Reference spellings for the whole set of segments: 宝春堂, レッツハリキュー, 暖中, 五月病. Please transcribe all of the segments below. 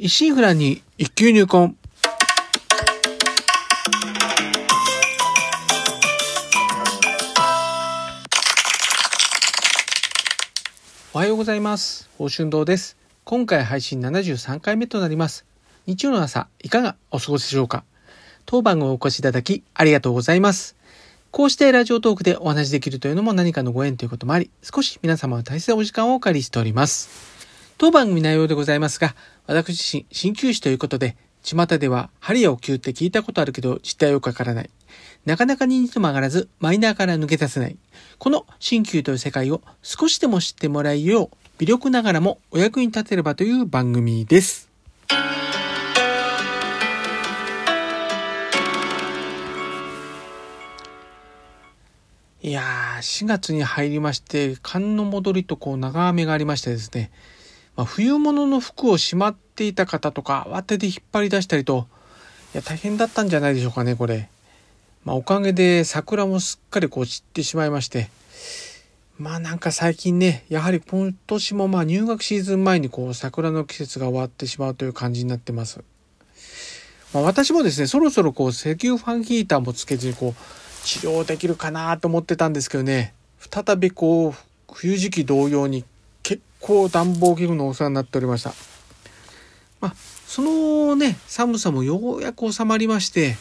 一心不乱に一級入魂。おはようございます。宝春堂です。今回配信73回目となります。日曜の朝いかがお過ごしでしょうか。当番をお越しいただきありがとうございます。こうしてラジオトークでお話しできるというのも何かのご縁ということもあり、少し皆様の大切なお時間をお借りしております。当番組内容でございますが、私自身、鍼灸師ということで、巷では、鍼やお灸って聞いたことあるけど、実態よくわからない。なかなか認知も上がらず、マイナーから抜け出せない。この鍼灸という世界を少しでも知ってもらえるよう、微力ながらもお役に立てればという番組です。いやー、4月に入りまして、寒の戻りと長雨がありましてですね、冬物の服をしまっていた方とか慌てて引っ張り出したりと、いや大変だったんじゃないでしょうかね、これ。おかげで桜もすっかり散ってしまいまして、なんか最近ね、やはり今年も入学シーズン前に桜の季節が終わってしまうという感じになってます。私もですね、そろそろ石油ファンヒーターもつけずに治療できるかなと思ってたんですけどね、再び冬時期同様に結構暖房器具のお世話になっておりました。そのね、寒さもようやく収まりまして、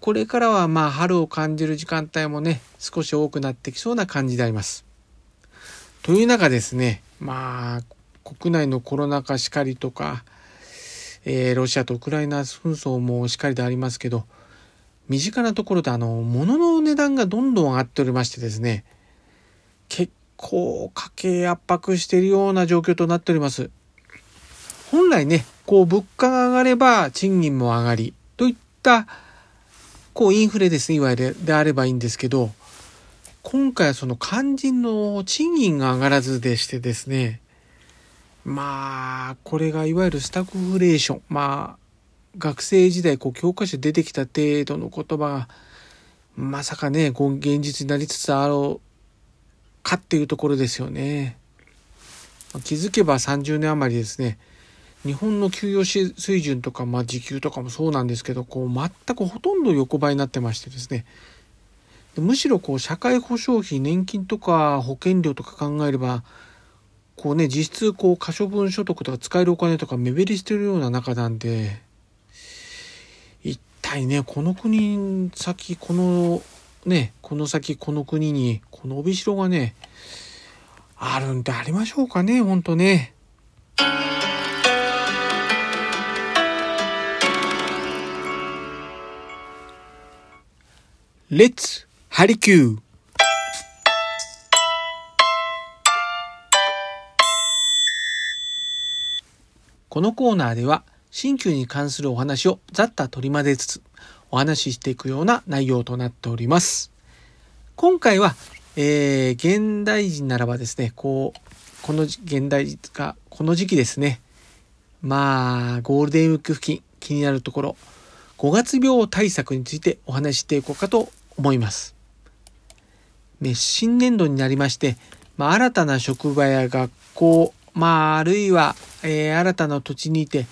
これからは春を感じる時間帯もね、少し多くなってきそうな感じであります。という中ですね、国内のコロナ禍しかりとか、ロシアとウクライナ紛争もしかりでありますけど、身近なところで物の値段がどんどん上がっておりましてですね、家計圧迫しているような状況となっております。本来ね、物価が上がれば賃金も上がりといったインフレですね、いわゆるであればいいんですけど、今回はその肝心の賃金が上がらずでしてですね、これがいわゆるスタグフレーション、学生時代教科書で出てきた程度の言葉がまさかね、現実になりつつあろうかっていうところですよね。気づけば30年余りですね、日本の給与水準とか、時給とかもそうなんですけど、全くほとんど横ばいになってましてですね、むしろ社会保障費、年金とか保険料とか考えれば実質可処分所得とか使えるお金とか目減りしてるような中なんで、一体ね、この国にこの帯代がねあるんでありましょうかね、本当ね。レッツハリキュー。このコーナーでは鍼灸に関するお話をざっと取り混ぜつつお話ししていくような内容となっております。今回は、現代人ならばですね、この時期ですね、ゴールデンウィーク付近気になるところ、5月病対策についてお話ししていこうかと思います。新年度になりまして、新たな職場や学校、あるいは、新たな土地にいて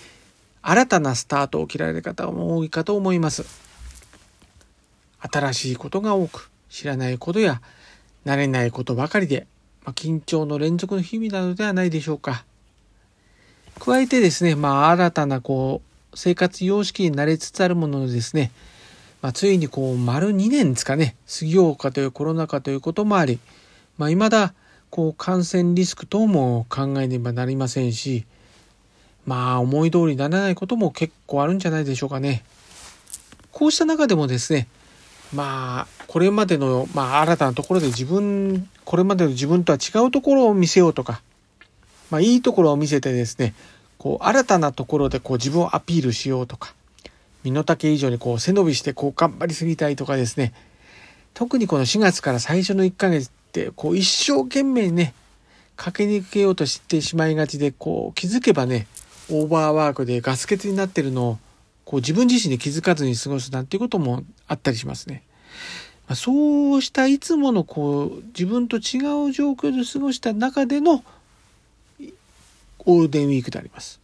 新たなスタートを切られる方も多いかと思います。新しいことが多く、知らないことや慣れないことばかりで、緊張の連続の日々なのではないでしょうか。加えてですね、新たな生活様式に慣れつつあるもののですね、ついに丸2年ですかね、過ぎようかというコロナ禍ということもあり、未だ感染リスク等も考えねばなりませんし、思い通りにならないことも結構あるんじゃないでしょうかね。こうした中でもですね、これまでの、新たなところでこれまでの自分とは違うところを見せようとか、いいところを見せてですね、新たなところで自分をアピールしようとか、身の丈以上に背伸びして頑張りすぎたいとかですね、特に4月から最初の1ヶ月って一生懸命ね、駆け抜けようとしてしまいがちで、気づけばね、オーバーワークでガス欠になってるのを自分自身で気づかずに過ごすなんていうこともあったりしますね。そうしたいつもの自分と違う状況で過ごした中でのゴールデンウィークであります。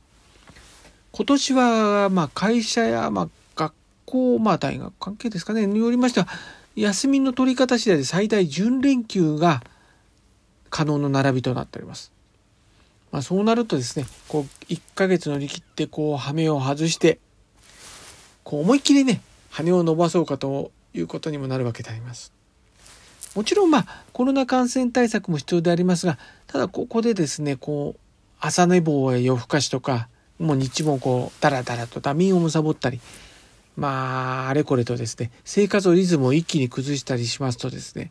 今年はまあ会社やまあ学校、まあ大学関係ですかね、によりましては休みの取り方次第で最大10連休が可能の並びとなっております。まあ、そうなるとですね、こう1ヶ月乗り切ってこう羽目を外してこう思いっきりね羽を伸ばそうかということにもなるわけであります。もちろんまあコロナ感染対策も必要でありますが、ただここでですね、こう朝寝坊や夜更かしとか、もう日もこうダラダラとダミンを貪ったり、まああれこれとですね、生活のリズムを一気に崩したりしますとですね、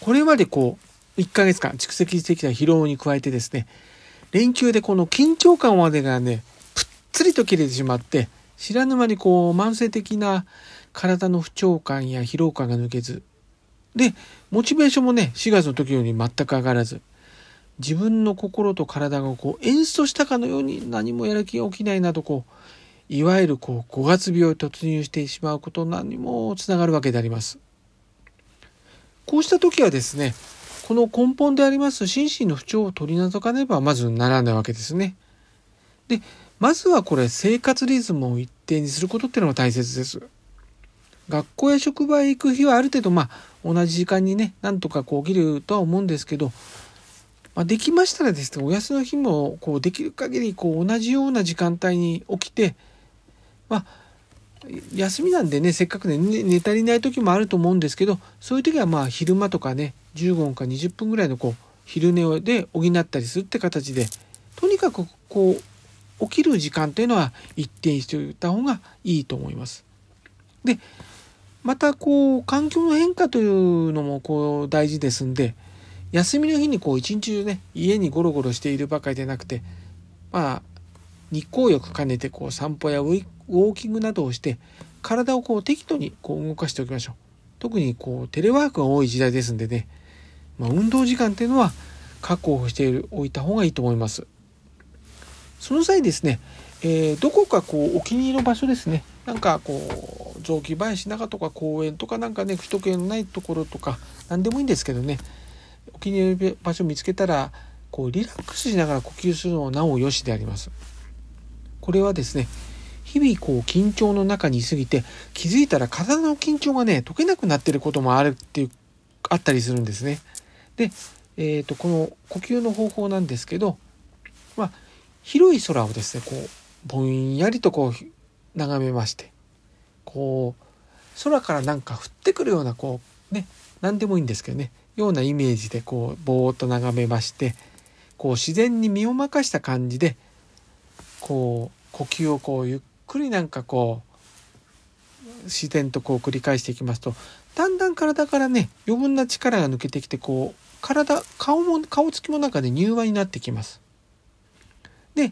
これまでこう1ヶ月間蓄積してきた疲労に加えてですね、連休でこの緊張感までがねぷっつりと切れてしまって、知らぬ間にこう慢性的な体の不調感や疲労感が抜けずで、モチベーションもね4月の時より全く上がらず、自分の心と体がこう演出したかのように何もやる気が起きないなど、こういわゆるこう5月病に突入してしまうことにもつながるわけであります。こうした時はですね、この根本であります心身の不調を取り除かねばまずならないわけですね。で、まずはこれ生活リズムを一定にすることっていうのが大切です。学校や職場へ行く日はある程度まあ同じ時間にねなんとかこう起きるとは思うんですけど、まあ、できましたらですね、お休みの日もこうできる限りこう同じような時間帯に起きて、まあ休みなんでね、せっかくね寝足りない時もあると思うんですけど、そういう時はまあ昼間とかね15分か20分ぐらいのこう昼寝で補ったりするって形で、とにかくこう起きる時間というのは一定しておいた方がいいと思います。でまたこう環境の変化というのもこう大事ですんで、休みの日にこう一日中ね家にゴロゴロしているばかりでなくて、まあ日光浴兼ねてこう散歩やウォーキングなどをして体をこう適度にこう動かしておきましょう。特にこうテレワークが多い時代ですんでね、まあ、運動時間っていうのは確保しておいた方がいいと思います。その際ですね、どこかこうお気に入りの場所ですね、なんかこう雑木林中とか公園とかなんかね、首都圏のないところとか何でもいいんですけどね、お気に入りの場所を見つけたらこうリラックスしながら呼吸するのもなおよしであります。これはですね、日々こう緊張の中にいすぎて気づいたら体の緊張がね解けなくなっていることもあるっていうあったりするんですね。で、この呼吸の方法なんですけど、まあ、広い空をですねこうぼんやりとこう眺めまして、こう空からなんか降ってくるようなこうね何でもいいんですけどねようなイメージでこうぼーっと眺めまして、こう自然に身を任した感じでこう呼吸をこうゆっくりなんかこう自然とこう繰り返していきますと、だんだん体からね余分な力が抜けてきて、こう顔つきもなんかで柔和になってきます。で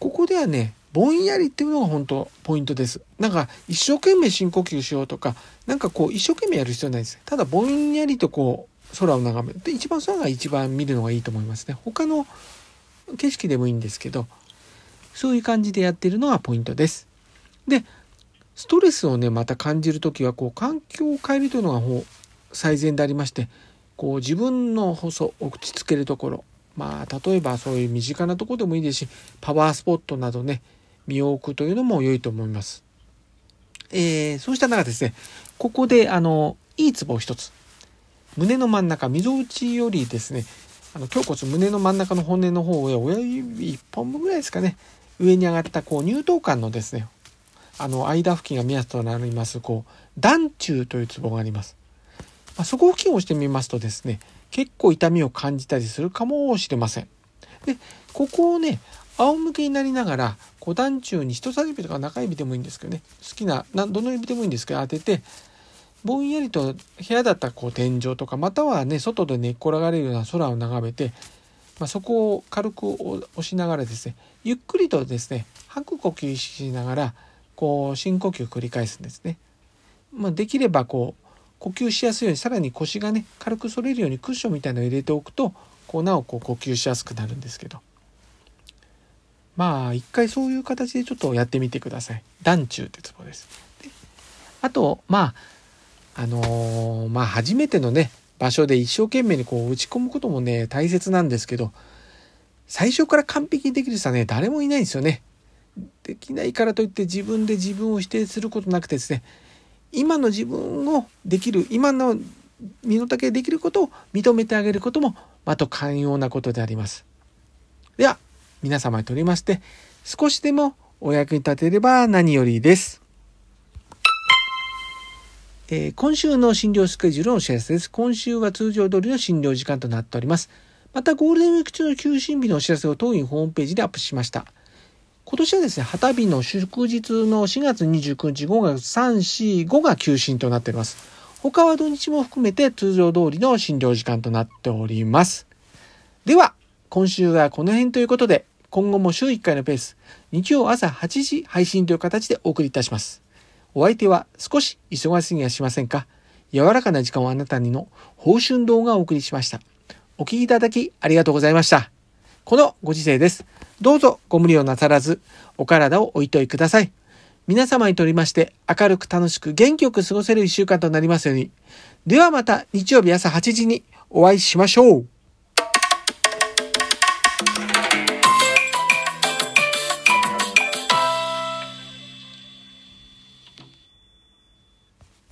ここではねぼんやりっていうのが本当ポイントです。なんか一生懸命深呼吸しようとかなんかこう一生懸命やる必要ないです。ただぼんやりとこう空を眺めるで一番見るのがいいと思いますね。他の景色でもいいんですけど、そういう感じでやっているのがポイントです。で、ストレスをねまた感じるときはこう環境を変えるというのが最善でありまして、こう自分の落ち着けるところ、まあ例えばそういう身近なところでもいいですし、パワースポットなどね身を置くというのも良いと思います。そうした中ですね、ここでいいツボを一つ、胸の真ん中溝内よりですね、胸骨胸の真ん中の骨の方へ親指1本分ぐらいですかね。上に上がったこう乳頭間のですね間付近が目安となりますこう暖中というツボがあります。まあ、そこ付近を押してみますとですね結構痛みを感じたりするかもしれません。でここをね仰向けになりながらこう暖中に人差し指とか中指でもいいんですけどね、好きなどの指でもいいんですけど当てて、ぼんやりと部屋だったらこう天井とかまたはね外で寝っ転がれるような空を眺めて、まあ、そこを軽く押しながらですねゆっくりとですね吐く呼吸しながらこう深呼吸を繰り返すんですね。まあ、できればこう呼吸しやすいようにさらに腰がね軽く反れるようにクッションみたいなのを入れておくとこうなおこう呼吸しやすくなるんですけど、まあ一回そういう形でちょっとやってみてください。暖中ってツボです。であとまあまあ初めてのね場所で一生懸命にこう打ち込むこともね大切なんですけど、最初から完璧にできる人はね誰もいないんですよね。できないからといって自分で自分を否定することなくてですね、今の自分をできる、今の身の丈でできることを認めてあげることもまた寛容なことであります。では皆様にとりまして少しでもお役に立てれば何よりです。今週の診療スケジュールのお知らせです。今週は通常通りの診療時間となっております。またゴールデンウィーク中の休診日のお知らせを当院ホームページでアップしました。今年はですね、旗日の祝日の4月29日、5月3、4、5が休診となっております。他は土日も含めて通常通りの診療時間となっております。では今週はこの辺ということで、今後も週1回のペース、日曜朝8時配信という形でお送りいたします。お相手は少し忙しすぎはしませんか。柔らかな時間をあなたにの報春動画をお送りしました。お聞きいただきありがとうございました。このご時世です。どうぞご無理をなさらず、お体をおいといください。皆様にとりまして明るく楽しく元気よく過ごせる1週間となりますように。ではまた日曜日朝8時にお会いしましょう。